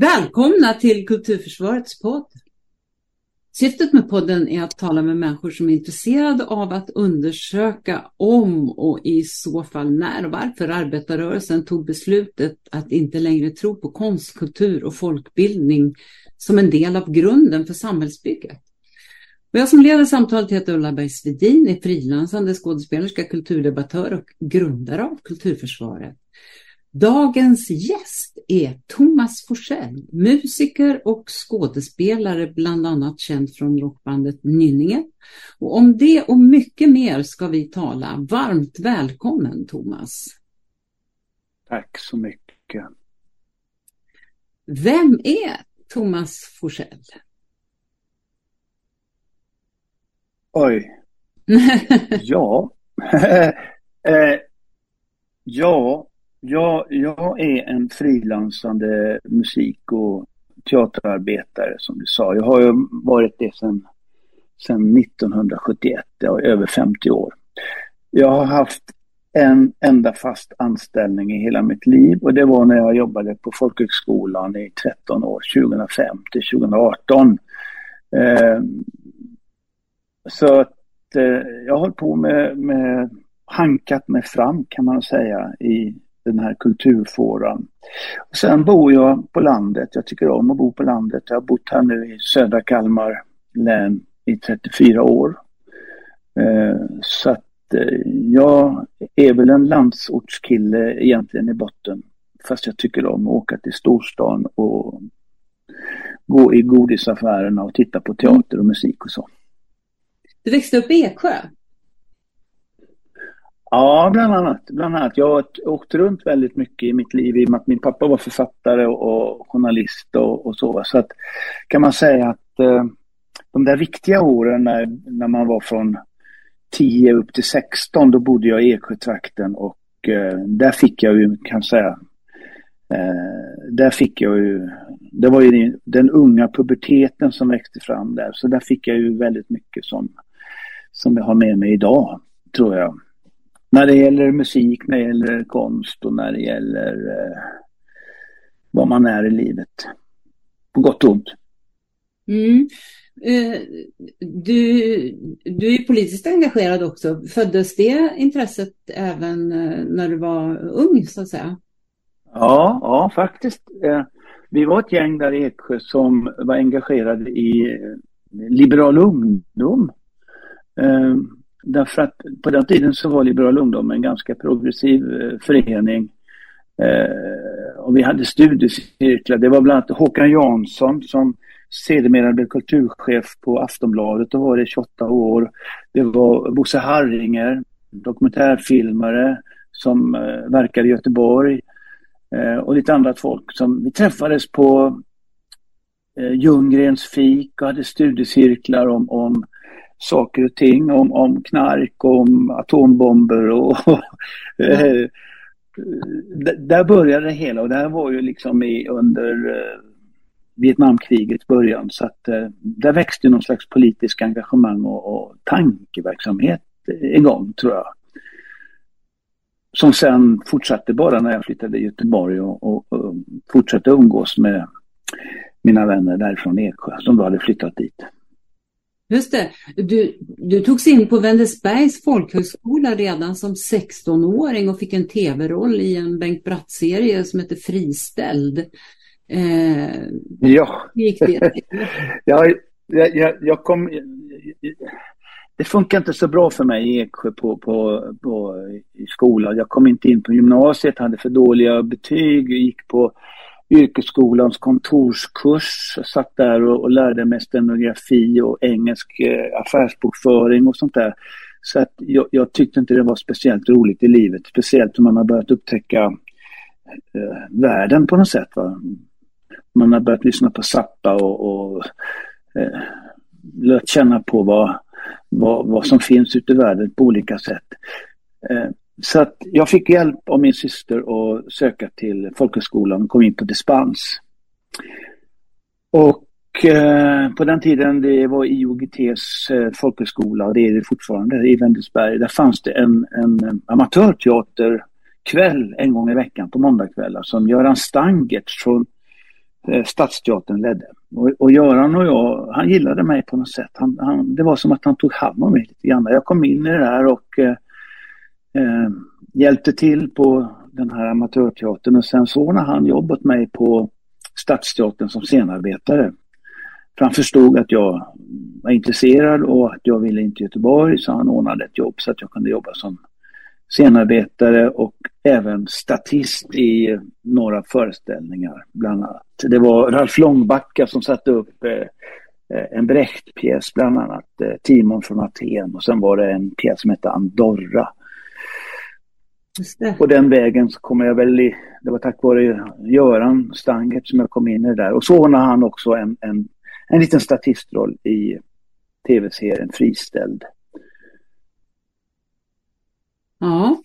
Välkomna till Kulturförsvarets podd. Syftet med podden är att tala med människor som är intresserade av att undersöka om och i så fall när och varför arbetarrörelsen tog beslutet att inte längre tro på konst, kultur och folkbildning som en del av grunden för samhällsbygget. Och jag som leder samtalet heter Ulla Berg Svedin, är frilansande skådespelerska, kulturdebattör och grundare av Kulturförsvaret. Dagens gäst är Tomas Forssell, musiker och skådespelare, bland annat känd från rockbandet Nynningen. Och om det och mycket mer ska vi tala. Varmt välkommen, Tomas. Tack så mycket. Vem är Tomas Forssell? Oj. Ja. Jag är en frilansande musik- och teaterarbetare, som du sa. Jag har ju varit det sedan 1971, jag är över 50 år. Jag har haft en enda fast anställning i hela mitt liv, och det var när jag jobbade på folkhögskolan i 13 år, 2005 till 2018. Så att jag har hållit på med hankat mig fram, kan man säga, i den här kulturfåran. Och sen bor jag på landet. Jag tycker om att bo på landet. Jag har bott här nu i södra Kalmar län i 34 år. Så att jag är väl en landsortskille egentligen i botten. Fast jag tycker om att åka till storstan och gå i godisaffärerna och titta på teater och musik och så. Du växte upp i Eksjö? Ja, bland annat. Jag åkte runt väldigt mycket i mitt liv i och med att min pappa var författare och journalist och så. Så att, kan man säga att de där viktiga åren när man var från 10 upp till 16, då bodde jag i Eksjötrakten, och där fick jag ju, kan jag säga, det var ju den unga puberteten som växte fram där. Så där fick jag ju väldigt mycket som jag har med mig idag, tror jag. När det gäller musik, när det gäller konst och när det gäller vad man är i livet. På gott och ont. Mm. Du är ju politiskt engagerad också. Föddes det intresset även när du var ung, så att säga? Ja faktiskt. Vi var ett gäng där i Eksjö som var engagerade i liberal ungdom. Därför att på den tiden så var Liberal Ungdom en ganska progressiv förening. Och vi hade studiecirklar. Det var bland annat Håkan Jansson som sedermera blev kulturchef på Aftonbladet och var det 28 år. Det var Bosse Harringer, dokumentärfilmare som verkade i Göteborg. Och lite annat folk som vi träffades på Ljunggrens fik och hade studiecirklar om saker och ting, om knark, om atombomber och ja. Där började det hela, och det här var ju liksom under Vietnamkrigets början, så att där växte någon slags politisk engagemang och tankeverksamhet igång, tror jag, som sen fortsatte bara när jag flyttade till Göteborg och fortsatte umgås med mina vänner därifrån Eksjö som då hade flyttat dit. Just det. Du togs in på Vänersbergs folkhögskola redan som 16-åring och fick en tv-roll i en Bengt Bratt-serie som heter Friställd. Ja. Gick det? jag kom... Det funkar inte så bra för mig i Eksjö i skolan. Jag kom inte in på gymnasiet, hade för dåliga betyg, gick på yrkesskolans kontorskurs, satt där och lärde mig stenografi och engelsk affärsbokföring och sånt där. Så att jag tyckte inte det var speciellt roligt i livet, speciellt när man har börjat upptäcka världen på något sätt, va? Man har börjat lyssna på Zappa och lärt känna på vad som finns ute i världen på olika sätt. Så att jag fick hjälp av min syster att söka till folkhögskolan och kom in på dispens. Och på den tiden, det var IOGTs folkhögskola, det är det fortfarande i Vänersberg. Där fanns det en amatörteaterkväll en gång i veckan på måndagkvällar som Göran Stangert från Stadsteatern ledde. Och Göran och jag, han gillade mig på något sätt. Det var som att han tog hand om mig lite grann. Jag kom in i det där och hjälpte till på den här amatörteatern. Och sen så när han jobbat mig på Stadsteatern som scenarbetare, för han förstod att jag var intresserad och att jag ville in till Göteborg, så han ordnade ett jobb så att jag kunde jobba som scenarbetare och även statist i några föreställningar bland annat. Det var Ralf Longbacka som satte upp en Brecht-pjäs, bland annat Timon från Aten, och sen var det en pjäs som hette Andorra. Just det. Och den vägen så kom jag väl i, det var tack vare Göran Stangert som jag kom in i det där. Och så ordnade han också en liten statistroll i tv-serien Friställd. Ja.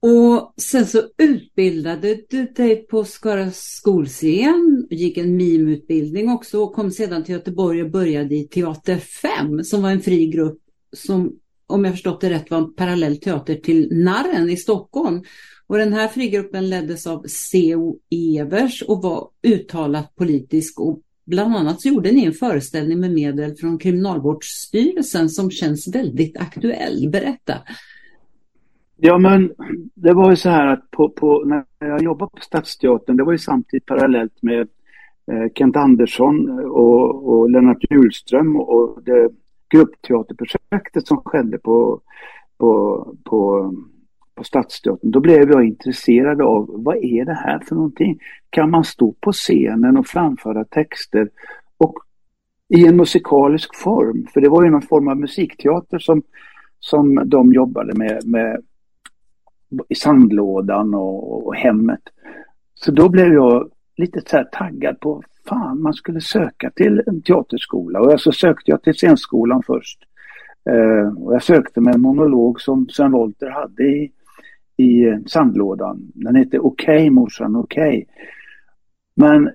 Och sen så utbildade du dig på Skåras skolscen, gick en mimutbildning också och kom sedan till Göteborg och började i Teater 5, som var en fri grupp som, om jag förstått det rätt, var en parallell teater till Narren i Stockholm. Och den här frigruppen leddes av CO Evers och var uttalat politisk, och bland annat så gjorde ni en föreställning med medel från Kriminalvårdsstyrelsen som känns väldigt aktuell. Berätta. Ja, men det var ju så här att när jag jobbade på Stadsteatern, det var ju samtidigt parallellt med Kent Andersson och Lennart Hjulström och det gruppteaterprojektet som skedde på Stadsteatern. Då blev jag intresserad av, vad är det här för någonting? Kan man stå på scenen och framföra texter och i en musikalisk form? För det var ju någon form av musikteater som de jobbade med i Sandlådan och Hemmet. Så då blev jag lite så här taggad på, fan, man skulle söka till en teaterskola. Och så sökte jag till scenskolan först. Och jag sökte med en monolog som Sven Wollter hade i Sandlådan. Den hette Okej, morsan, okej. Men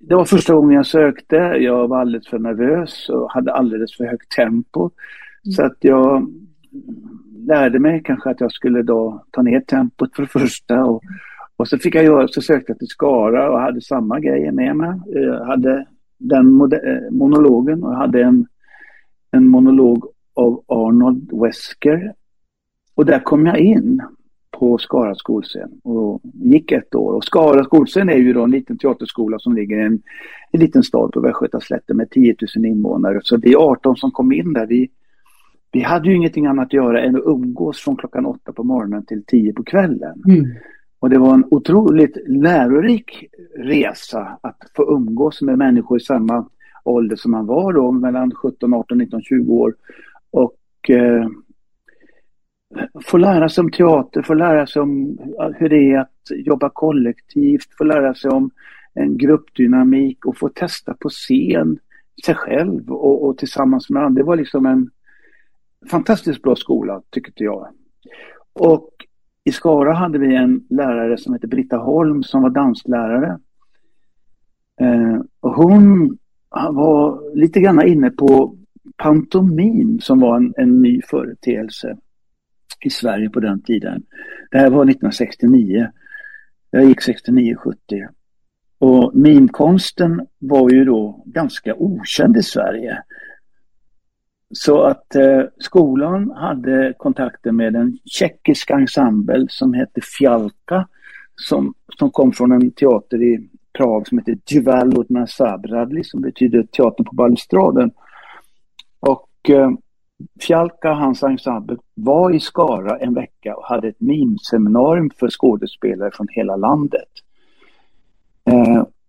det var första gången jag sökte. Jag var alldeles för nervös och hade alldeles för högt tempo. Så att jag lärde mig kanske att jag skulle då ta ner tempot för det första. Och så fick jag göra, så sökte jag till Skara och hade samma grejer med mig. Jag hade den monologen och hade en monolog av Arnold Wesker. Och där kom jag in på Skåras skolscen och gick ett år. Och Skåras skolscen är ju då en liten teaterskola som ligger i en liten stad på Västgötaslätten med 10 000 invånare. Så vi 18 som kom in där, vi hade ju ingenting annat att göra än att umgås från klockan 8 på morgonen till 10 på kvällen. Mm. Och det var en otroligt lärorik resa att få umgås med människor i samma ålder som man var då, mellan 17, 18, 19, 20 år. Och få lära sig om teater, få lära sig om hur det är att jobba kollektivt, få lära sig om en gruppdynamik och få testa på scen sig själv och tillsammans med andra. Det var liksom en fantastiskt bra skola, tyckte jag. Och i Skara hade vi en lärare som hette Britta Holm som var danslärare. Och hon var lite grann inne på pantomim som var en ny företeelse i Sverige på den tiden. Det här var 1969. Jag gick 69-70. Och mimkonsten var ju då ganska okänd i Sverige. Så att skolan hade kontakter med en tjeckisk ensemble som hette Fjalka, som kom från en teater i Prag som hette Djuvalodna Sabradli, som betyder teatern på balustraden. Och Fjalka, hans ensemble, var i Skara en vecka och hade ett mimseminarium för skådespelare från hela landet.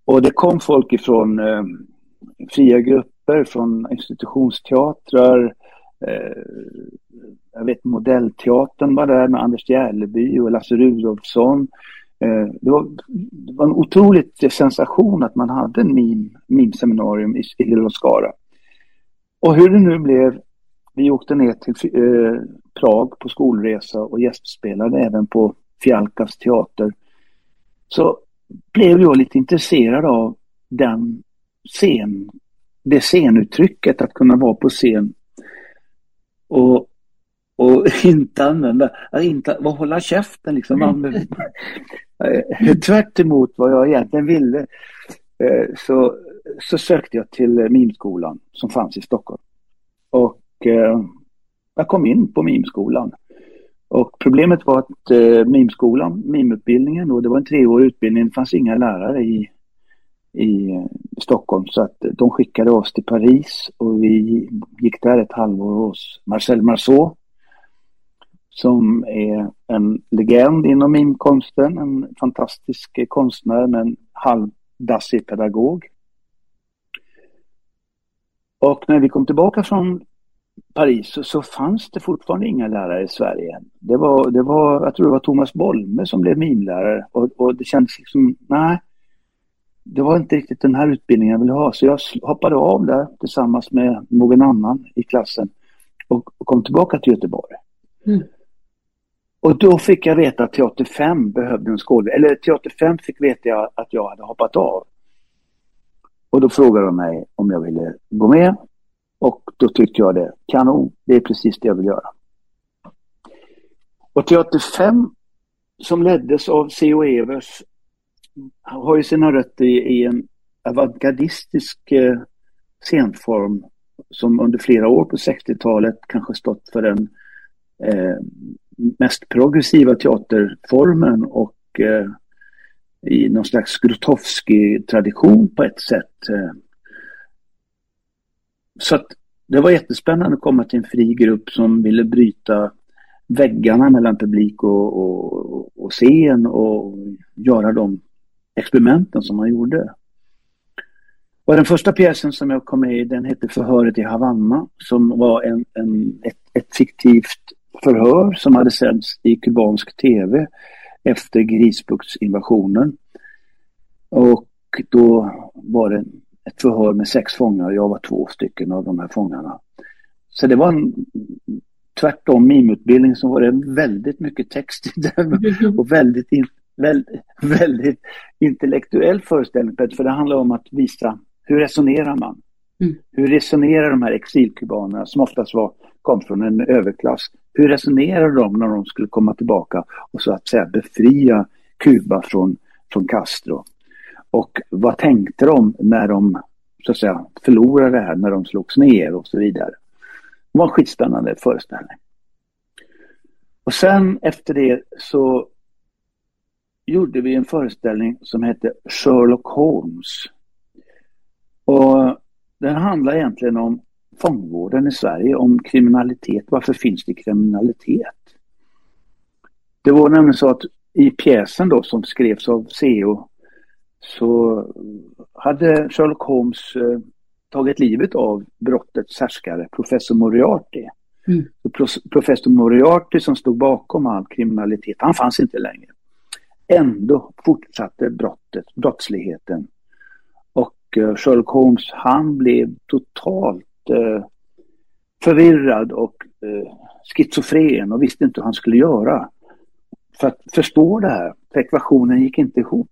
Och det kom folk ifrån fria grupper, från institutionsteatrar, jag vet modellteatern var där med Anders Järleby och Lasse Rudolfsson. Det var en otrolig sensation att man hade en mimseminarium i Lilla Skara. Och hur det nu blev, vi åkte ner till Prag på skolresa och gästspelade även på Fjalkas teater, så blev jag lite intresserad av det scenuttrycket, att kunna vara på scen och inte använda, hålla käften liksom. tvärt emot vad jag egentligen ville, så sökte jag till Mimskolan som fanns i Stockholm. Och jag kom in på Mimskolan. Och problemet var att Mimskolan, mimutbildningen, och det var en 3-årig utbildning, det fanns inga lärare i Stockholm, så att de skickade oss till Paris och vi gick där ett halvår hos Marcel Marceau, som är en legend inom mimkonsten, en fantastisk konstnär men halvdassig pedagog. Och när vi kom tillbaka från Paris så fanns det fortfarande inga lärare i Sverige. Det var jag tror det var Thomas Bolme som blev mimlärare, och det kändes liksom, nej, det var inte riktigt den här utbildningen jag ville ha, så jag hoppade av där tillsammans med någon annan i klassen och kom tillbaka till Göteborg. Mm. Och då fick jag veta att Teater 5 behövde en skådespelare, eller Teater 5 fick veta jag att jag hade hoppat av. Och då frågade de mig om jag ville gå med, och då tyckte jag det, kanon, det är precis det jag vill göra. Och Teater 5, som leddes av CO Evers, har ju sina rötter i en avantgardistisk scenform som under flera år på 60-talet kanske stått för den mest progressiva teaterformen, och i någon slags Grotowski-tradition på ett sätt. Så att det var jättespännande att komma till en fri grupp som ville bryta väggarna mellan publik och scen och göra de experimenten som man gjorde. Och den första pjäsen som jag kom med i, den hette Förhöret i Havanna, som var ett fiktivt förhör som hade sänts i kubansk tv efter Grisbuktsinvasionen. Och då var det ett förhör med 6 fångar, och jag var 2 stycken av de här fångarna. Så det var tvärtom mimutbildning, som var det väldigt mycket text i den, och väldigt intellektuell föreställning, för det handlar om att visa hur resonerar man. Mm. Hur resonerar de här exilkubanerna som oftast kom från en överklass? Hur resonerar de när de skulle komma tillbaka och så att säga befria Kuba från Castro? Och vad tänkte de när de så att säga förlorade det här, när de slogs ner och så vidare? Det var en skitspännande föreställning. Och sen efter det så gjorde vi en föreställning som hette Sherlock Holmes. Och den handlar egentligen om fångvården i Sverige, om kriminalitet. Varför finns det kriminalitet? Det var nämligen så att i pjäsen då som skrevs av CO, så hade Sherlock Holmes tagit livet av brottets härskare, professor Moriarty. Mm. Professor Moriarty, som stod bakom all kriminalitet, han fanns inte längre. Ändå fortsatte brottsligheten. Och Sherlock Holmes, han blev totalt förvirrad och schizofren och visste inte hur han skulle göra för att förstå det här. Ekvationen gick inte ihop.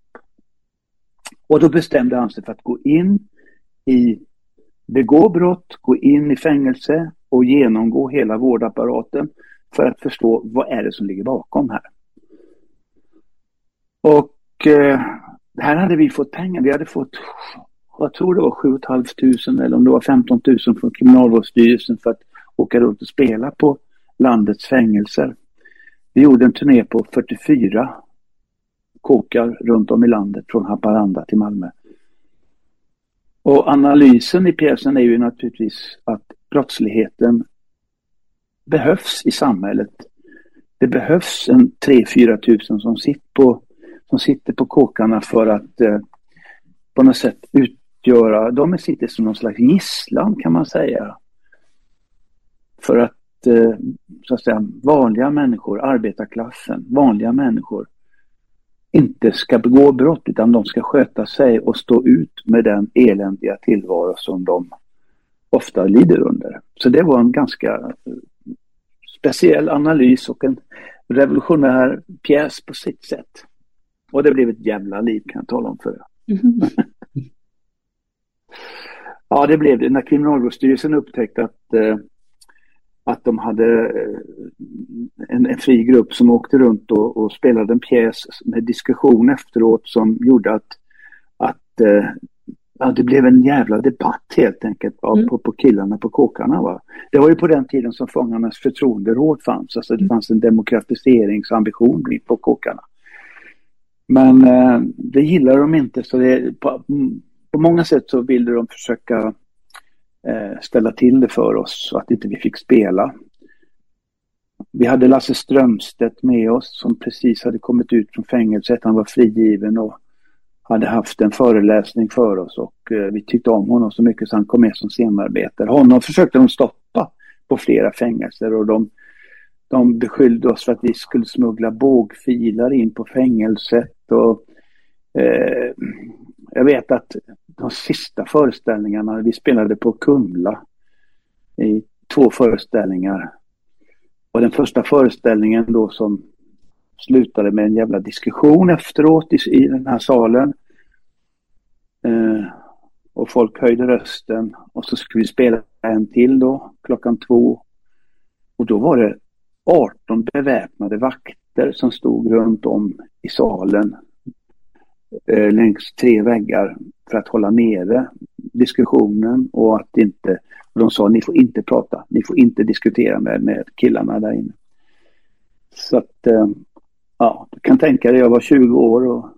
Och då bestämde han sig för att begå brott, gå in i fängelse och genomgå hela vårdapparaten för att förstå vad är det som ligger bakom här. Och här hade vi fått pengar. Vi hade fått, jag tror det var 7 500 eller om det var 15 000 från Kriminalvårdsstyrelsen för att åka runt och spela på landets fängelser. Vi gjorde en turné på 44 kåkar runt om i landet, från Haparanda till Malmö. Och analysen i pjäsen är ju naturligtvis att brottsligheten behövs i samhället. Det behövs en 3 000-4 000 som sitter på kåkarna för att på något sätt utgöra, de sitter som någon slags gisslan kan man säga. För att så att säga vanliga människor, arbetarklassen, vanliga människor inte ska begå brott, utan de ska sköta sig och stå ut med den eländiga tillvaro som de ofta lider under. Så det var en ganska speciell analys och en revolutionär pjäs på sitt sätt. Och det blev ett jävla liv, kan jag tala om för er. Mm. Ja, det blev det. När Kriminalvårdsstyrelsen upptäckte att att de hade en fri grupp som åkte runt och spelade en pjäs med diskussion efteråt som gjorde att det blev en jävla debatt helt enkelt på killarna på kåkarna. Va? Det var ju på den tiden som fångarnas förtroenderåd fanns. Alltså det fanns en demokratiseringsambition på kåkarna. Men det gillar de inte, så det, på många sätt så ville de försöka ställa till det för oss så att inte vi fick spela. Vi hade Lasse Strömstedt med oss som precis hade kommit ut från fängelset. Han var frigiven och hade haft en föreläsning för oss, och vi tyckte om honom så mycket så han kom med som scenarbetare. Honom försökte de stoppa på flera fängelser, och de beskyllde oss för att vi skulle smuggla bågfilar in på fängelset, och jag vet att de sista föreställningarna vi spelade på Kumla i 2 föreställningar, och den första föreställningen då som slutade med en jävla diskussion efteråt i den här salen, och folk höjde rösten, och så skulle vi spela en till då klockan 2, och då var det 18 beväpnade vakter som stod runt om i salen längs 3 väggar för att hålla nere diskussionen, och att inte, och de sa ni får inte prata, ni får inte diskutera med killarna där inne. Så att ja, du kan tänka dig, jag var 20 år och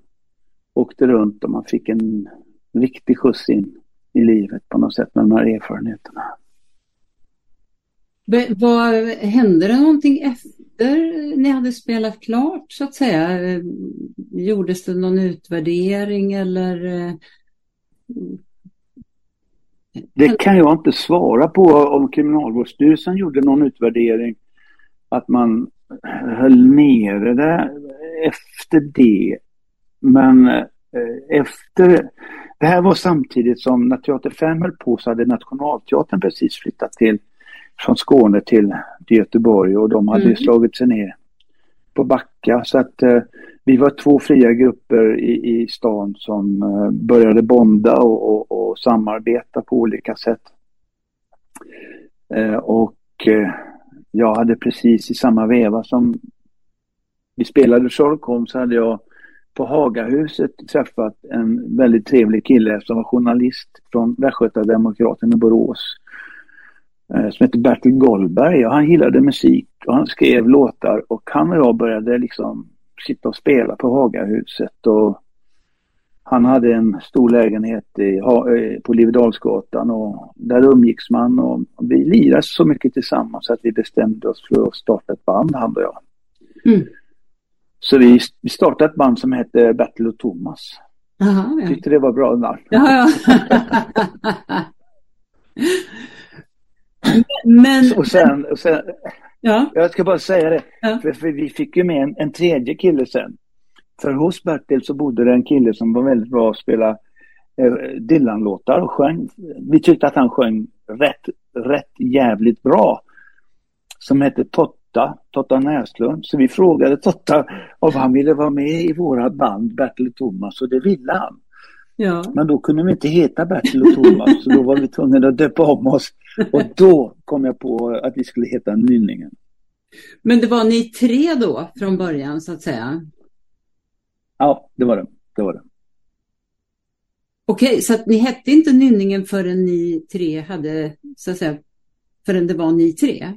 åkte runt, och man fick en riktig skjuts in i livet på något sätt med de här erfarenheterna. Hände det någonting efter ni hade spelat klart så att säga? Gjordes det någon utvärdering eller? Det kan jag inte svara på, om Kriminalvårdsstyrelsen gjorde någon utvärdering att man höll nere det efter det. Men efter det här var samtidigt som när Teater 5 höll på, så hade Nationalteatern precis flyttat till från Skåne till Göteborg, och de hade slagit sig ner på Backa, så att vi var 2 fria grupper i stan som började bonda och samarbeta på olika sätt, och jag hade precis i samma veva som vi spelade Sherlock Holmes, så hade jag på Hagahuset träffat en väldigt trevlig kille som var journalist från Västgötademokraten i Borås som heter Bertil Goldberg, och han gillade musik och han skrev låtar, och han och jag började liksom sitta och spela på Hagahuset, och han hade en stor lägenhet på Livedalsgatan, och där umgicks man, och vi lirade så mycket tillsammans att vi bestämde oss för att starta ett band, han och jag. Så vi startade ett band som hette Bertil och Tomas. Aha, ja. Tyckte det var bra namn. Ja. Men... Och sen ja. Jag ska bara säga det, ja. för vi fick ju med en tredje kille sen. För hos Bertil så bodde det en kille som var väldigt bra att spela Dylan-låtar och sjöng. Vi tyckte att han sjöng rätt jävligt bra. Som hette Totta Näslund. Så vi frågade Totta om han ville vara med i våra band Bertil och Tomas, och det ville han. Ja. Men då kunde vi inte heta Bertil och Tomas, så då var vi tvungna att döpa om oss. Och då kom jag på att vi skulle heta Nynningen. Men det var ni 3 då från början så att säga? Ja, det var det. Okej, så att ni hette inte Nynningen förrän ni 3 hade, så att säga, förrän det var ni 3?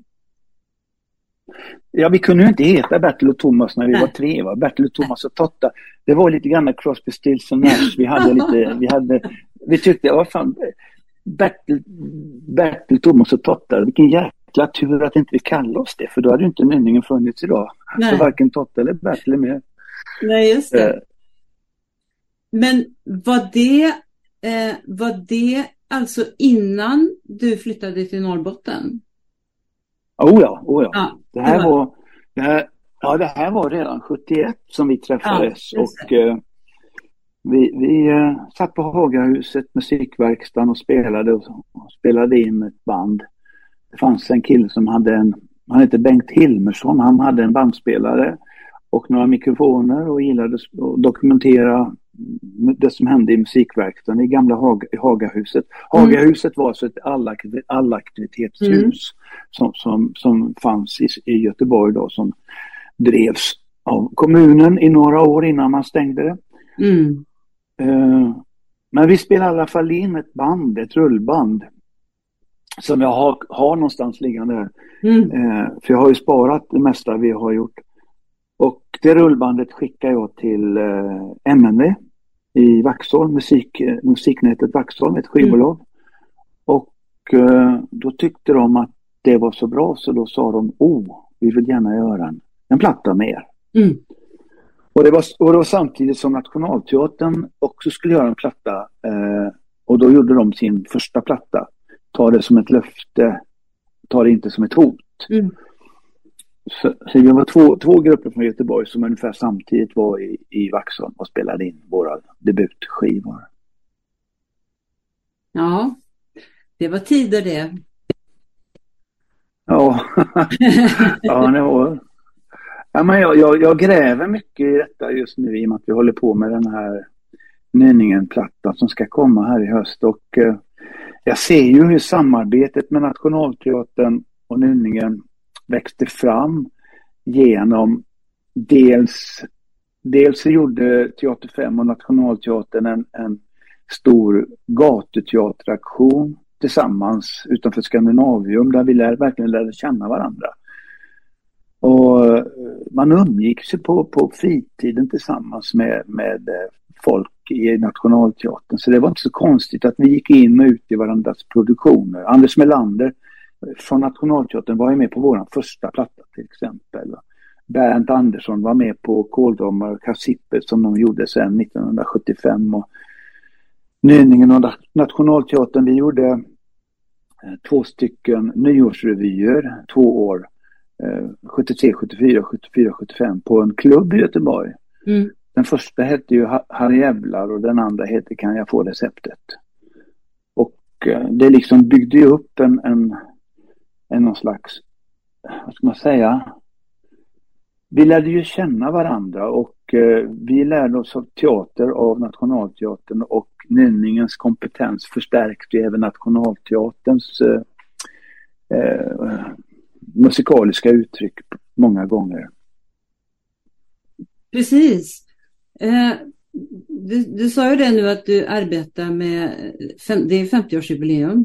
Ja, vi kunde ju inte heta Bertil och Tomas när vi var 3, va? Bertil och Tomas och Totta. Det var lite grann Crosby, Stills och Nash. Vi tyckte, vad fan, Bertil, Tomas och Totta, vilken jäkla tur att inte vi kallade oss det, för då hade ju inte Nynningen funnits idag. Nej. Så varken Totta eller Bertil är med. Nej, just det. Men var det alltså innan du flyttade till Norrbotten? Oh ja. Ja, det här var redan 71 som vi träffades, och vi satt på Hagahuset, musikverkstan, och spelade in ett band. Det fanns en kille som han hette Bengt Hilmersson, han hade en bandspelare och några mikrofoner och gillade att dokumentera det som hände i musikverkstan i gamla Hagahuset. Hagahuset var alltså ett allaktivitetshus som fanns i Göteborg då, som drevs av kommunen i några år innan man stängde det. Mm. Men vi spelade i alla fall in ett band, ett rullband, som jag har någonstans liggande där. Mm. För jag har ju sparat det mesta vi har gjort. Och det rullbandet skickar jag till MND i Vaxholm, musiknätet Vaxholm, ett skivbolag. Mm. Och då tyckte de att det var så bra, så då sa de, vi vill gärna göra en platta med er. Mm. Och det var samtidigt som Nationalteatern också skulle göra en platta. Och då gjorde de sin första platta. Ta det som ett löfte, ta det inte som ett hot. Mm. Så vi var två grupper från Göteborg som ungefär samtidigt var i Vaxholm och spelade in våra debutskivor. Ja, det var tider det. Ja, ja det var. Ja, men jag gräver mycket i detta just nu, i och med att vi håller på med den här Nynningen-plattan som ska komma här i höst. Och jag ser ju hur samarbetet med Nationalteatern och Nynningen växte fram genom dels så gjorde Teater 5 och Nationalteatern en stor gatuteateraktion tillsammans utanför Skandinavium, där vi verkligen lärde känna varandra. Och man umgick sig på fritiden tillsammans med folk i Nationalteatern. Så det var inte så konstigt att vi gick in och ut i varandras produktioner. Anders Melander från Nationalteatern var ju med på vår första platta till exempel. Bernt Andersson var med på Kåldramar och Kassippe som de gjorde sedan 1975. Och Nynningen och Nationalteatern, vi gjorde 2 stycken nyårsrevyer, 2 år. 73, 74, 74, 75 på en klubb i Göteborg. Mm. Den första hette ju Harry Jävlar och den andra hette Kan jag få receptet. Och det liksom byggde ju upp en någon slags, vad ska man säga, vi lärde ju känna varandra och vi lärde oss av teater, av Nationalteatern, och Nynningens kompetens förstärkte även Nationalteaterns musikaliska uttryck många gånger. Precis. Du sa ju det nu att du arbetar med det är 50-årsjubileum.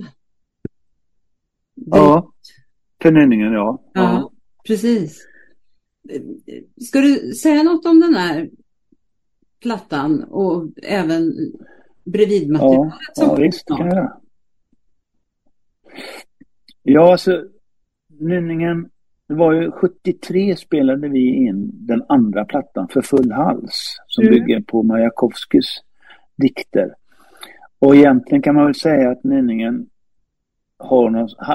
Ja, förnöjningen, ja. Precis. Ska du säga något om den här plattan och även bredvidmaterialet? Ja, visst kan jag det. Ja, alltså Nynningen, det var ju 73 spelade vi in den andra plattan för full hals som bygger på Majakovskis dikter. Och egentligen kan man väl säga att Nynningen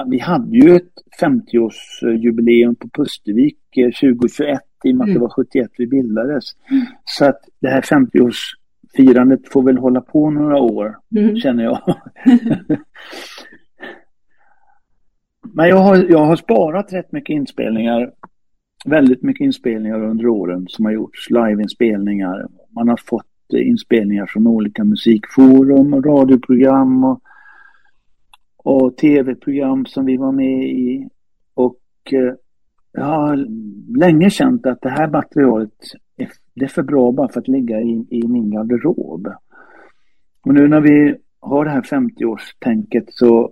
vi hade ju ett 50-årsjubileum på Pustervik 2021 i och med att det var 71 vi bildades. Mm. Så att det här 50-årsfirandet får väl hålla på några år, känner jag. Men jag har sparat rätt mycket inspelningar, väldigt mycket inspelningar under åren som har gjorts, liveinspelningar. Man har fått inspelningar från olika musikforum och radioprogram och tv-program som vi var med i. Och jag har länge känt att det här materialet det är för bra bara för att ligga i min garderob. Och nu när vi har det här 50-årstänket så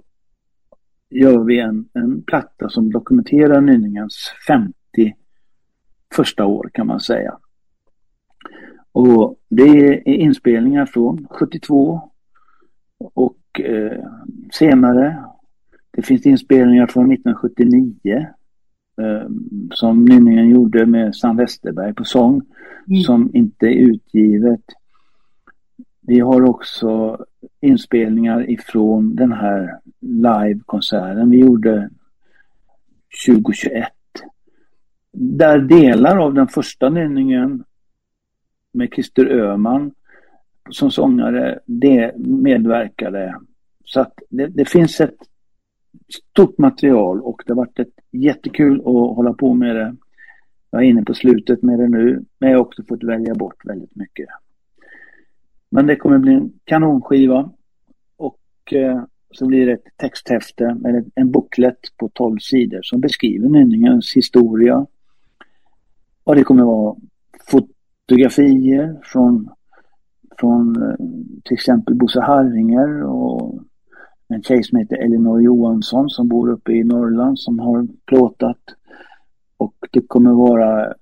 gör vi en platta som dokumenterar Nynningens 50 första år, kan man säga. Och det är inspelningar från 72 och senare. Det finns inspelningar från 1979 som Nynningen gjorde med Sam Westerberg på sång, som inte är utgivet. Vi har också inspelningar ifrån den här livekonserten vi gjorde 2021. Där delar av den första Nynningen med Christer Öhman som sångare, det medverkade. Så att det finns ett stort material och det har varit ett jättekul att hålla på med det. Jag är inne på slutet med det nu, men jag har också fått välja bort väldigt mycket. Men det kommer bli en kanonskiva och så blir det ett texthäfte med en booklet på 12 sidor som beskriver Nynningens historia. Och det kommer vara fotografier från till exempel Bosse Harringer och en tjej som heter Elinor Johansson som bor uppe i Norrland som har plåtat. Och det kommer vara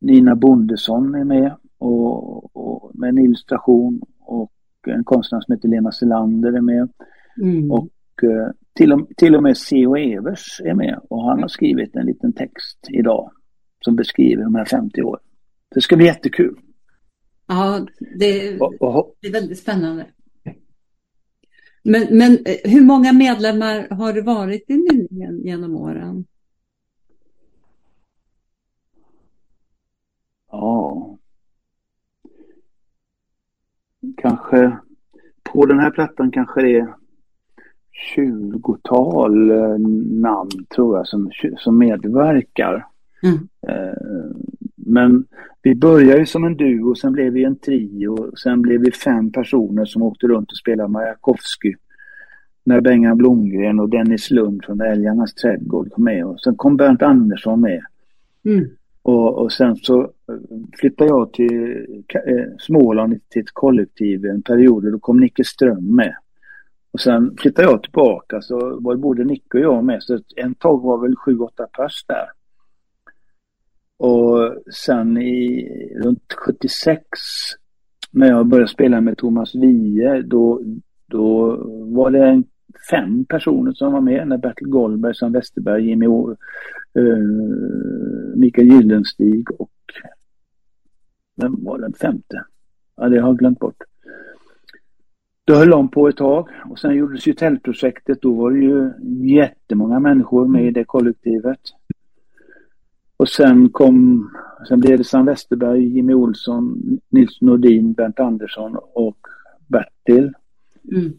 Nina Bondesson är med och med en illustration, och en konstnär som heter Lena Selander är med. Mm. Och till och med CO Evers är med, och han har skrivit en liten text idag som beskriver de här 50 åren. Det ska bli jättekul. Ja, det är väldigt spännande. Men hur många medlemmar har det varit i Nynningen genom åren? Ja, kanske på den här plattan kanske det är 20-tal namn tror jag som medverkar. Mm. Men vi började ju som en duo, sen blev vi en trio, sen blev vi 5 personer som åkte runt och spelade Majakovski när Bengan Blomgren och Dennis Lund från Älgarnas trädgård kom med, och sen kom Bernt Andersson med. Mm. Och sen så flyttade jag till Småland till ett kollektiv en period, och då kom Nicke Ström med. Och sen flyttade jag tillbaka, så var både Nicke och jag med, så en tag var väl 7-8 pers där. Och sen runt 76 när jag började spela med Thomas Wiehe, då var det 5 personer som var med, när Bertil Goldberg, Sam Westerberg, Jimmy Mikael Gyllenstig och vem var den 5:e? Ja, det har jag glömt bort. Då höll de på ett tag, och sen gjordes ju tältprojektet, då var det ju jättemånga människor med i det kollektivet. Och sen blev det Sam Westerberg, Jimmy Olsson, Nils Nordin, Bernt Andersson och Bertil. Mm.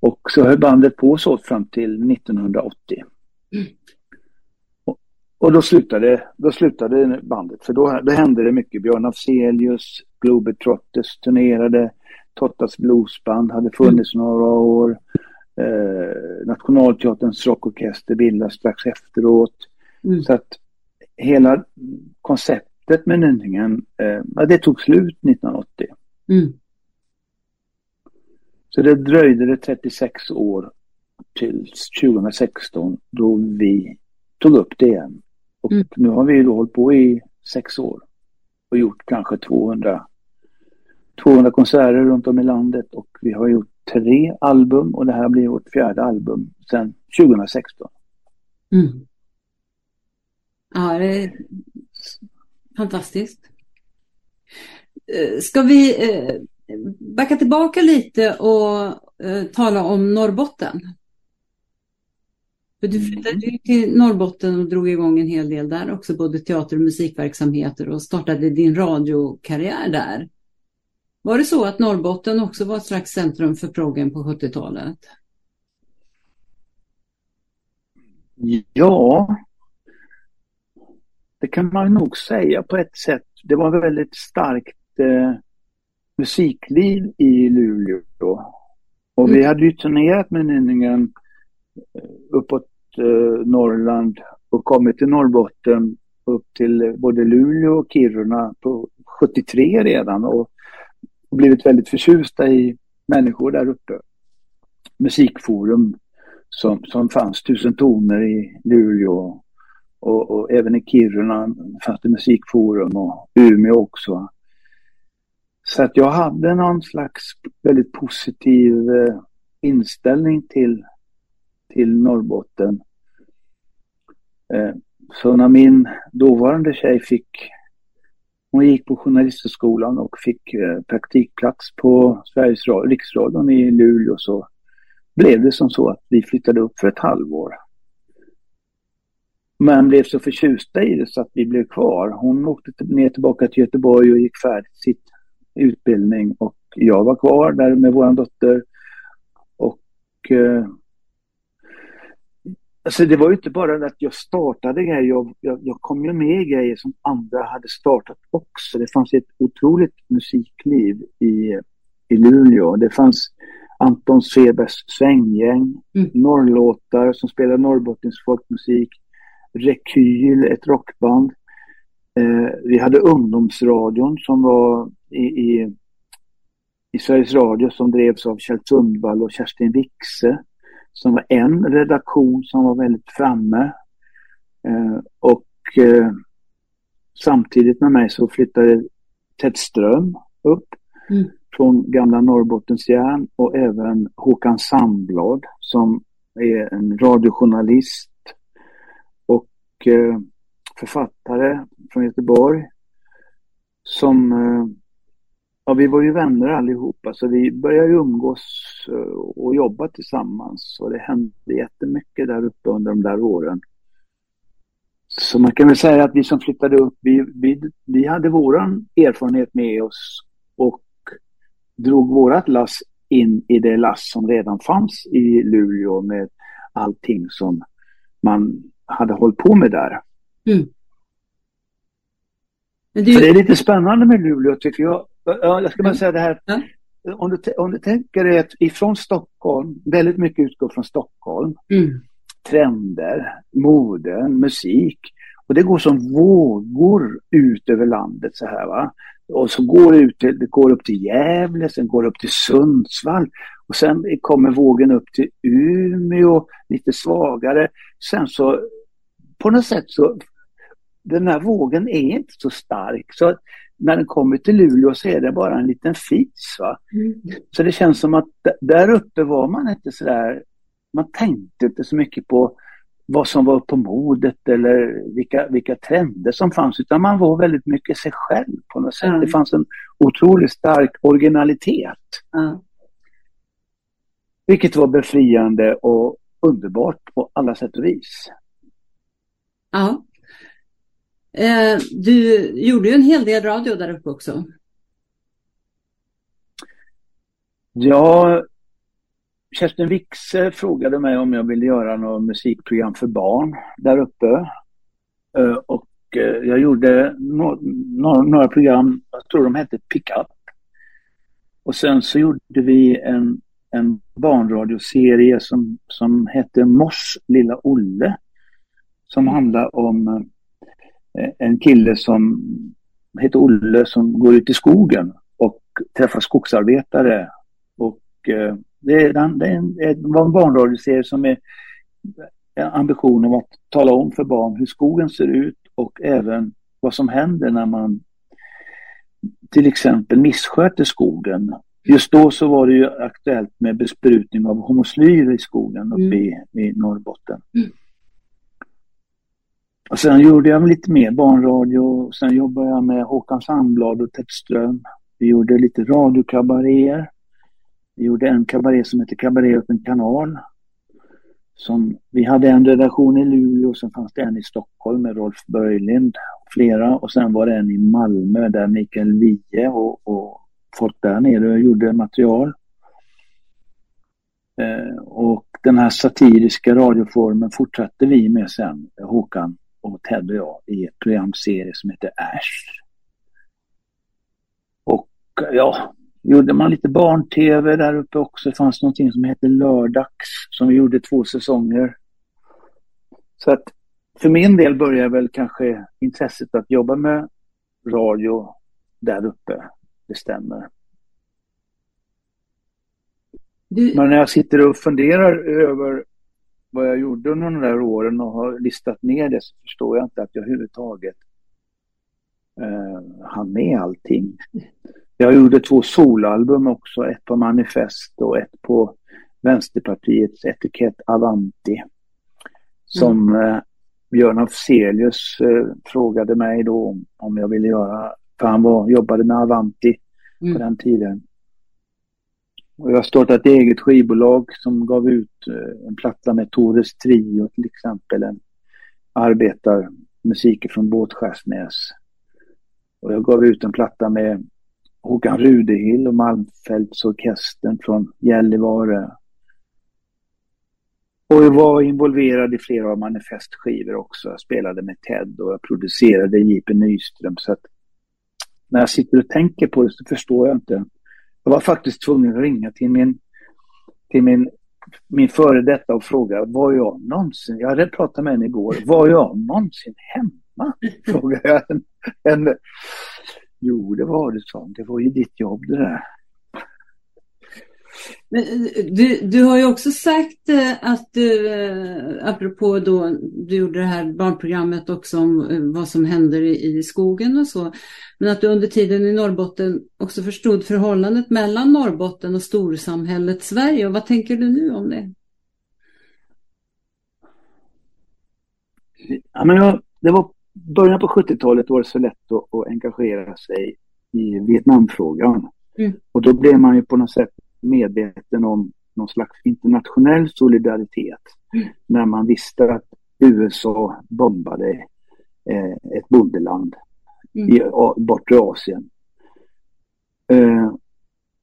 Och så höll bandet på så fram till 1980. Mm. Och då slutade bandet, för då hände det mycket. Björn Avselius, Globetrotters turnerade, Tottas Bluesband hade funnits några år. Nationalteaterns rockorkester bildades strax efteråt. Mm. Så att hela konceptet med Nynningen, det tog slut 1980. Mm. Så det dröjde det 36 år till 2016 då vi tog upp det igen. Och nu har vi då hållit på i 6 år och gjort kanske 200 konserter runt om i landet, och vi har gjort 3 album, och det här blir vårt 4:e album sedan 2016. Mm. Ja, det är fantastiskt. Ska vi backa tillbaka lite och tala om Norrbotten? För du flyttade ju till Norrbotten och drog igång en hel del där också, både teater och musikverksamheter, och startade din radiokarriär där. Var det så att Norrbotten också var ett slags centrum för proggen på 70-talet? Ja, det kan man nog säga på ett sätt. Det var väldigt starkt musikliv i Luleå då. Och vi hade ju turnerat med Nynningen uppåt Norrland och kommit till Norrbotten, upp till både Luleå och Kiruna på 73 redan, och blivit väldigt förtjusta i människor där uppe. Musikforum som fanns, 1000 toner i Luleå, och även i Kiruna fanns det musikforum, och Umeå också. Så att jag hade någon slags väldigt positiv inställning till Norrbotten. Så när min dåvarande tjej hon gick på journalistskolan och fick praktikplats på Sveriges Riksradion i Luleå, så blev det som så att vi flyttade upp för ett halvår. Men blev så förtjusta i det så att vi blev kvar. Hon åkte ner tillbaka till Göteborg och gick färdigt sitt utbildning, och jag var kvar där med vår dotter. Och alltså det var ju inte bara att jag startade grejer, jag kom ju med grejer som andra hade startat också. Det fanns ett otroligt musikliv i Luleå. Det fanns Anton Sebers svänggäng, norrlåtar som spelar Norrbottens folkmusik, Rekyl, ett rockband. Vi hade ungdomsradion som var i Sveriges Radio, som drevs av Kjell Sundvall och Kerstin Wixe, som var en redaktion som var väldigt framme. Och samtidigt med mig så flyttade Ted Ström upp från gamla Norrbottens järn, och även Håkan Sandblad som är en radiojournalist och författare från Göteborg, som vi var ju vänner allihopa, så vi började umgås och jobba tillsammans, och det hände jättemycket där uppe under de där åren. Så man kan väl säga att vi som flyttade upp, vi hade våran erfarenhet med oss och drog vårat lass in i det lass som redan fanns i Luleå med allting som man hade hållit på med där. Så det är lite spännande med Luleå, tycker jag. Jag ska bara säga det här. Om du tänker dig att ifrån Stockholm, väldigt mycket utgår från Stockholm. Trender, moden, musik, och det går som vågor ut över landet så här, va? Och så går det ut, det går upp till Gävle, sen går det upp till Sundsvall, och sen kommer vågen upp till Umeå, lite svagare. Sen så på något sätt så den här vågen är inte så stark, så när den kommer till Luleå så är det bara en liten fis, va? Så det känns som att där uppe var man inte så där. Man tänkte inte så mycket på vad som var på modet eller vilka trender som fanns, utan man var väldigt mycket sig själv på något sätt. Det fanns en otroligt stark originalitet. Vilket var befriande och underbart på alla sätt och vis. Ja. Du gjorde ju en hel del radio där uppe också. Ja. Kerstin Wixe frågade mig om jag ville göra något musikprogram för barn där uppe, och jag gjorde några program, jag tror de hette Pick Up, och sen så gjorde vi en barnradioserie som hette Mors lilla Olle, som handlar om en kille som heter Olle som går ut i skogen och träffar skogsarbetare, och det var en barnradioserie som är ambitionen att tala om för barn hur skogen ser ut och även vad som händer när man till exempel missköter skogen. Just då så var det ju aktuellt med besprutning av hormoslyr i skogen uppe i Norrbotten. Och sen gjorde jag lite mer barnradio, och sen jobbade jag med Håkan Sandblad och Ted Ström. Vi gjorde lite radiokabaréer. Vi gjorde en kabaré som heter Kabaré öppen kanal. Som, vi hade en redaktion i Luleå, och sen fanns det en i Stockholm med Rolf Börjlind och flera. Och sen var det en i Malmö där Mikael Wiehe och folk där nere och gjorde material. Och den här satiriska radioformen fortsatte vi med sen, Håkan och Ted och jag, i en programserie som heter Ash. Och ja, gjorde man lite barn-tv där uppe också. Det fanns någonting som hette Lördags som vi gjorde 2 säsonger. Så att för min del började väl kanske intresset att jobba med radio där uppe. Det stämmer. Men när jag sitter och funderar över vad jag gjorde under de där åren och har listat ner det, så förstår jag inte att jag överhuvudtaget hann med allting. Jag gjorde 2 solalbum också, ett på Manifest och ett på Vänsterpartiets etikett Avanti, som Björn Avselius frågade mig då om jag ville göra, för han jobbade med Avanti på den tiden. Och jag startade ett eget skivbolag som gav ut en platta med Tores Trio till exempel, en arbetarmusik från Båtskärsnäs, och jag gav ut en platta med Håkan Rudehill och Malmfältsorkestern från Gällivare. Och jag var involverad i flera av manifestskivor också. Jag spelade med Ted och jag producerade J.P. Nyström. Så att när jag sitter och tänker på det så förstår jag inte. Jag var faktiskt tvungen att ringa till min till min före detta och frågade, var jag någonsin, jag hade pratat med henne igår, var jag någonsin hemma? Frågade jag henne. Jo, det var det, så. Det var ju ditt jobb det där. Men du har ju också sagt att du, apropå då du gjorde det här barnprogrammet också om vad som händer i skogen och så, men att du under tiden i Norrbotten också förstod förhållandet mellan Norrbotten och storsamhället Sverige. Och vad tänker du nu om det? Ja, men det var början på 70-talet, var det så lätt att engagera sig i Vietnamfrågan. Mm. Och då blev man ju på något sätt medveten om någon slags internationell solidaritet när man visste att USA bombade ett bondeland i bortre Asien.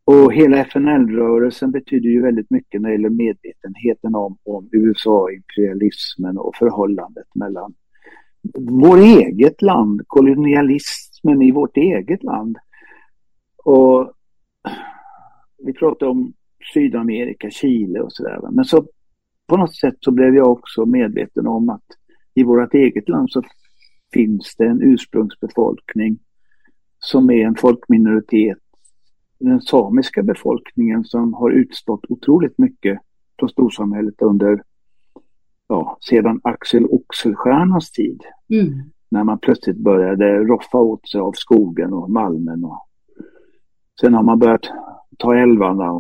Och hela FNL-rörelsen betyder ju väldigt mycket när det gäller medvetenheten om USA-imperialismen och förhållandet mellan vårt eget land, kolonialismen i vårt eget land. Och vi pratade om Sydamerika, Chile och sådär. Men så på något sätt så blev jag också medveten om att i vårt eget land så finns det en ursprungsbefolkning som är en folkminoritet. Den samiska befolkningen som har utstått otroligt mycket från storsamhället under, ja, sedan Axel Oxelstiernas tid. Mm. När man plötsligt började roffa åt sig av skogen och malmen. Och sen har man börjat ta älvarna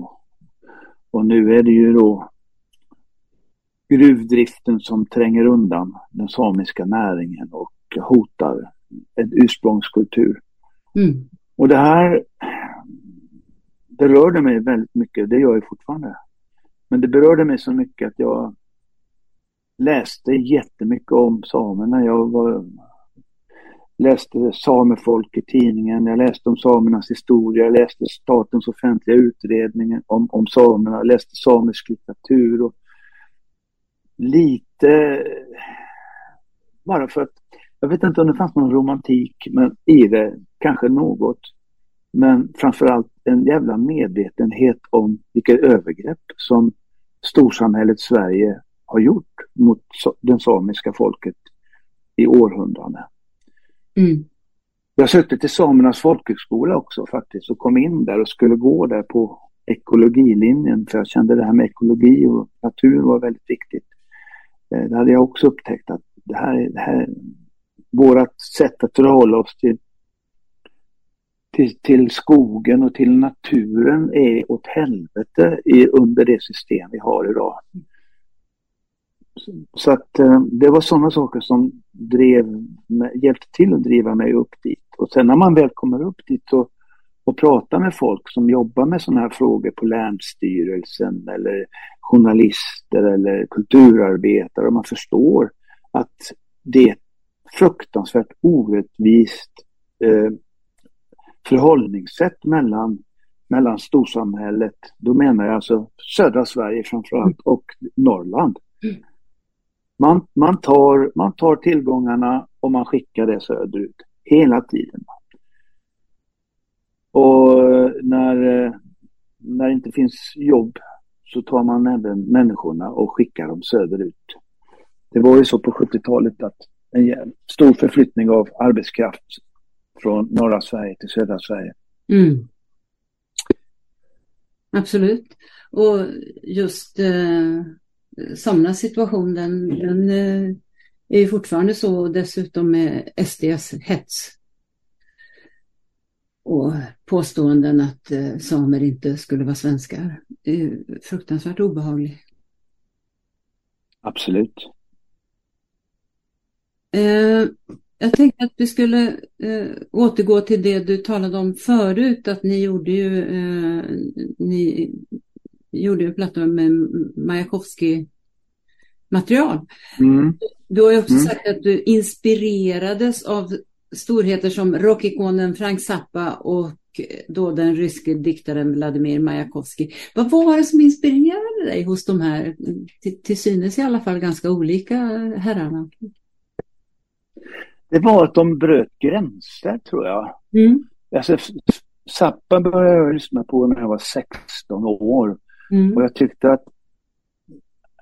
och nu är det ju då gruvdriften som tränger undan den samiska näringen och hotar en ursprungskultur. Mm. Och det här berörde mig väldigt mycket, det gör jag fortfarande. Men det berörde mig så mycket att jag läste jättemycket om samerna. Jag läste Samefolk i tidningen, jag läste om samernas historia, jag läste statens offentliga utredning om samerna, jag läste samisk litteratur och lite, bara för att jag vet inte om det fanns någon romantik men i det, kanske något, men framförallt en jävla medvetenhet om vilka övergrepp som storsamhället Sverige har gjort mot den samiska folket i århundraden. Mm. Jag sökte till Samernas folkhögskola också faktiskt och kom in där och skulle gå där på ekologilinjen, för jag kände det här med ekologi och natur var väldigt viktigt. Det hade jag också upptäckt att det här vårat sätt att förhålla oss till skogen och till naturen är åt helvete under det system vi har idag. Så att det var sådana saker som hjälpte till att driva mig upp dit. Och sen när man väl kommer upp dit och pratar med folk som jobbar med sådana här frågor på länsstyrelsen eller journalister eller kulturarbetare, och man förstår att det är fruktansvärt orättvist förhållningssätt mellan storsamhället, då menar jag alltså södra Sverige framförallt och Norrland. Man tar tillgångarna och man skickar det söderut hela tiden. Och när det inte finns jobb så tar man även människorna och skickar dem söderut. Det var ju så på 70-talet att en stor förflyttning av arbetskraft från norra Sverige till södra Sverige. Mm. Absolut. Och just Samnas situation, den är ju fortfarande så, och dessutom med SDs hets och påståenden att samer inte skulle vara svenskar. Det är fruktansvärt obehagligt. Absolut. Jag tänkte att vi skulle återgå till det du talade om förut, att ni gjorde ju plattor med Majakovski-material. Mm. Du har ju också sagt att du inspirerades av storheter som rockikonen Frank Zappa och då den ryske diktaren Vladimir Majakovski. Vad var det som inspirerade dig hos de här, till synes i alla fall, ganska olika herrarna? Det var att de bröt gränser, tror jag. Alltså, Zappa började jag lyssna på när jag var 16 år. Mm. Och jag tyckte att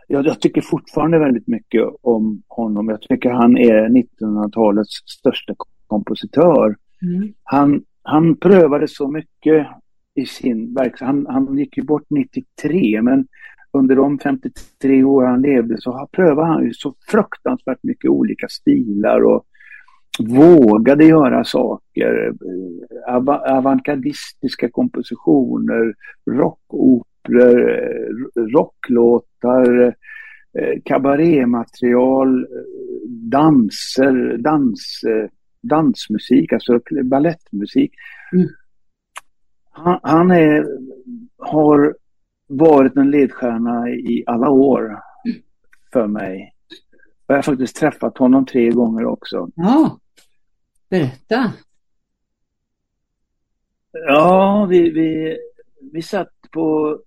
jag tycker fortfarande väldigt mycket om honom. Jag tycker han är 1900-talets största kompositör. Mm. Han prövade så mycket i sin verksamhet. Han gick ju bort 93, men under de 53 år han levde så prövade han ju så fruktansvärt mycket olika stilar och vågade göra saker, avantgardistiska kompositioner, rockoperor, rocklåtar, kabarématerial, danser, dansmusik, alltså ballettmusik. Mm. Han har varit en ledstjärna i alla år för mig. Jag har faktiskt träffat honom 3 gånger också. Ja, berätta. Ja, vi satt på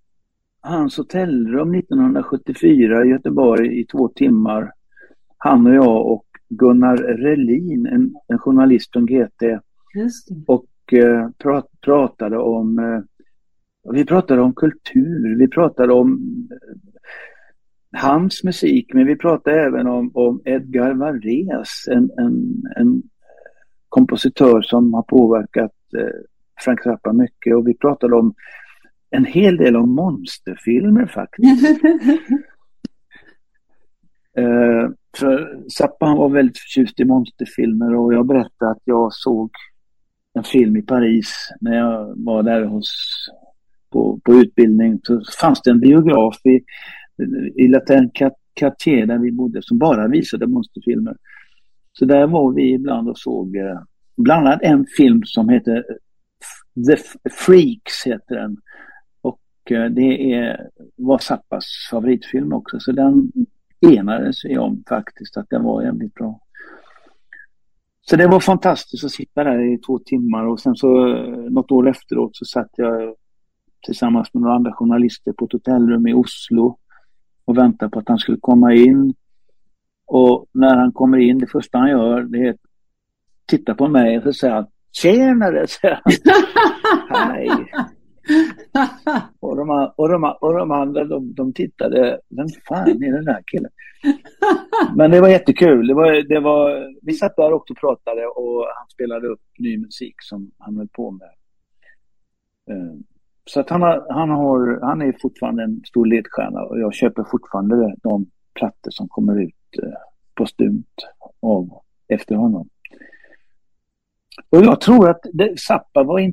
hans hotellrum 1974 i Göteborg i 2 timmar. Han och jag och Gunnar Relin, en journalist från GT. Just det. Och vi pratade om kultur, vi pratade om hans musik, men vi pratade även om Edgar Varese, en kompositör som har påverkat Frank Zappa mycket, och vi pratade om en hel del om monsterfilmer faktiskt. För Zappa var väldigt förtjust i monsterfilmer, och jag berättade att jag såg en film i Paris när jag var där på utbildning. Så fanns det en biograf i Latin Quartier där vi bodde som bara visade monsterfilmer. Så där var vi ibland och såg bland annat en film som heter The Freaks heter den, och det var Zappas favoritfilm också, så den enades vi om faktiskt att den var jävligt bra. Så det var fantastiskt att sitta där i 2 timmar, och sen så något år efteråt så satt jag tillsammans med några andra journalister på ett hotellrum i Oslo och väntade på att han skulle komma in. Och när han kommer in, det första han gör det är att titta på mig och säga tjenare, säger han. Hej. Och de andra de tittade, vem fan är den där killen? Men det var jättekul. Vi satt där och pratade, och han spelade upp ny musik som han höll på med. Så att han är fortfarande en stor ledstjärna, och jag köper fortfarande de plattor som kommer ut postumt efter honom. Och jag tror att Zappa var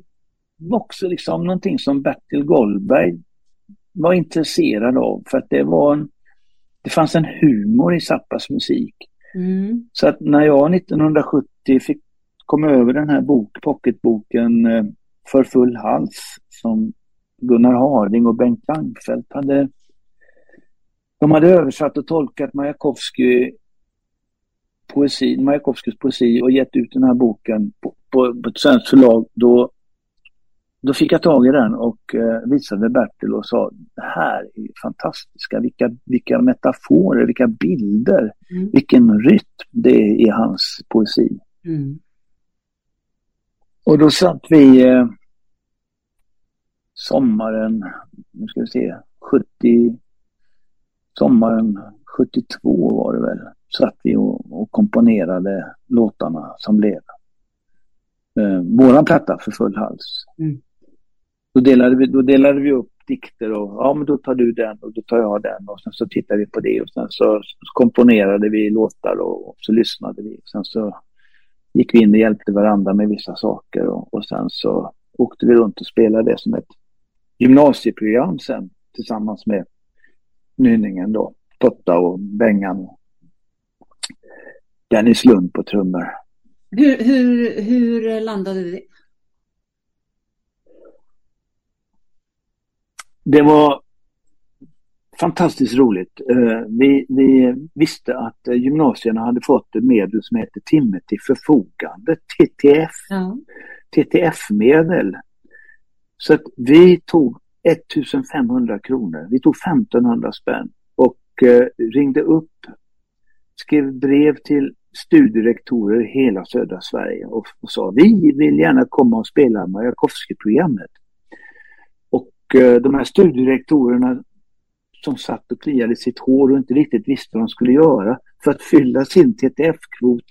också liksom någonting som Bertil Goldberg var intresserad av, för att det fanns en humor i Zappas musik. Mm. Så att när jag 1970 kom över den här pocketboken För full hals som Gunnar Harding och Bengt Langfeldt hade översatt och tolkat Majakovskis poesi och gett ut den här boken på ett svenskt förlag, då fick jag tag i den och visade Bertil och sa, det här är fantastiska, vilka metaforer, vilka bilder, vilken rytm det är i hans poesi. Mm. Och då satt vi sommaren, nu ska vi se, sommaren 72 var det väl, satt vi och komponerade låtarna som blev våran platta För full hals. Mm. Då delade vi upp dikter, och men då tar du den och då tar jag den, och sen så tittade vi på det, och sen så komponerade vi låtar, och så lyssnade vi, och sen så gick vi in och hjälpte varandra med vissa saker, och sen så åkte vi runt och spelade det som ett gymnasieprogram sen tillsammans med Nynningen då, Totta och Bengan och Dennis Lund på trummor. Hur landade det? Det var fantastiskt roligt. Vi visste att gymnasierna hade fått ett medel som heter timme till förfogande, TTF. Ja. TTF-medel. Så att vi tog 1500 kronor. Vi tog 1500 spänn och ringde upp, skrev brev till studierektorer i hela södra Sverige och sa, vi vill gärna komma och spela Majakovski-programmet. de här studierektorerna som satt och kliade sitt hår och inte riktigt visste vad de skulle göra för att fylla sin TTF-kvot,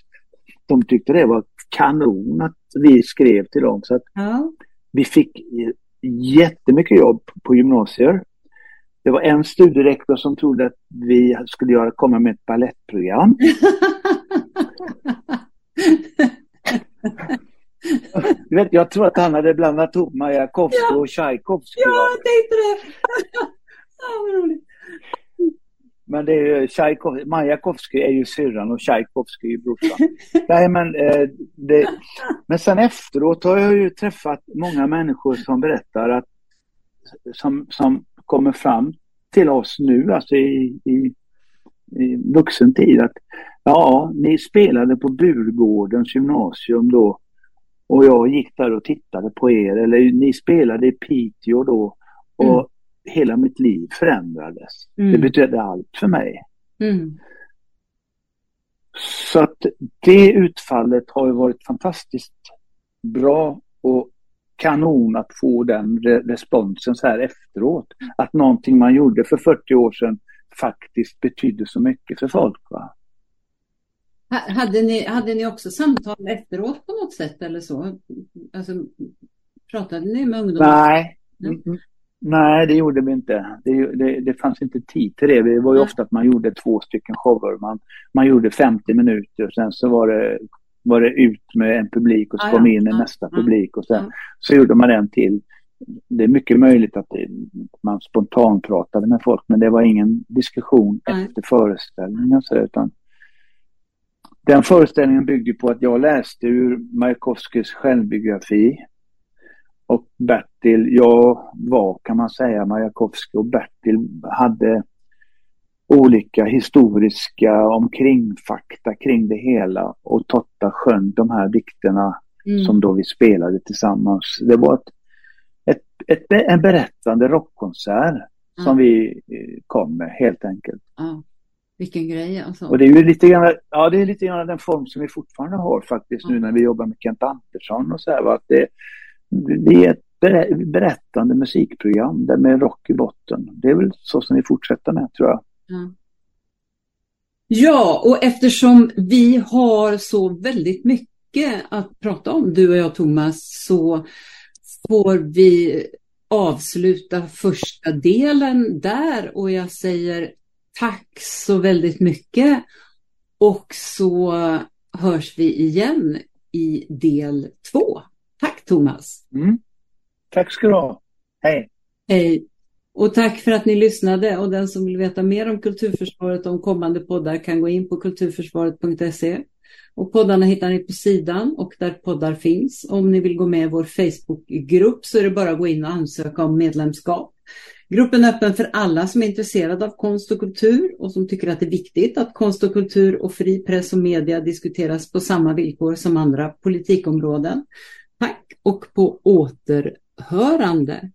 de tyckte det var kanon att vi skrev till dem. Så att vi fick jättemycket jobb på gymnasier. Det var en studierektor som trodde att vi skulle komma med ett ballettprogram. Du vet, jag tror att han hade blandat ihop Majakovski och Tchaikovsky. Ja, jag tänkte det. Vad roligt. Men det är ju, Majakovski är ju syrran och Tchaikovsky är ju brorsan. Nej, men sen efteråt har jag ju träffat många människor som berättar att som kommer fram till oss nu, alltså i vuxen tid, att ni spelade på Burgårdens gymnasium då och jag gick där och tittade på er, eller ni spelade i Piteå då och hela mitt liv förändrades. Det betydde allt för mig. Så att det utfallet har ju varit fantastiskt bra och kanon att få den responsen så här efteråt, att någonting man gjorde för 40 år sedan faktiskt betydde så mycket för folk, va? Hade ni också samtal efteråt på något sätt eller så? Alltså, pratade ni med ungdomar? Nej, det gjorde vi inte. Det fanns inte tid till det. Det var ju ofta att man gjorde 2 shower. Man gjorde 50 minuter och sen så var det ut med en publik och så kom in i nästa publik och sen så gjorde man den till. Det är mycket möjligt att man spontant pratade med folk, men det var ingen diskussion efter föreställningen. Utan den föreställningen byggde på att jag läste ur Majakovskis självbiografi och Bertil, jag var, kan man säga, Majakovski och Bertil hade olika historiska omkringfakta kring det hela och Totta sjöng de här dikterna som då vi spelade tillsammans. Det var en berättande rockkonsert som vi kom med, helt enkelt. Vilken grej alltså. Och det är ju lite grann den form som vi fortfarande har faktiskt nu när vi jobbar med Kent Andersson och så här, att det är ett berättande musikprogram där med rock i botten. Det är väl så som vi fortsätter med, tror jag. Ja, och eftersom vi har så väldigt mycket att prata om, du och jag, Tomas, så får vi avsluta första delen där, och jag säger tack så väldigt mycket och så hörs vi igen i del 2. Tack, Tomas. Tack ska du ha. Hej. Hej. Och tack för att ni lyssnade, och den som vill veta mer om Kulturförsvaret och om kommande poddar kan gå in på kulturförsvaret.se, och poddarna hittar ni på sidan och där poddar finns. Om ni vill gå med i vår Facebookgrupp så är det bara att gå in och ansöka om medlemskap. Gruppen är öppen för alla som är intresserade av konst och kultur och som tycker att det är viktigt att konst och kultur och fri press och media diskuteras på samma villkor som andra politikområden. Tack och på återhörande.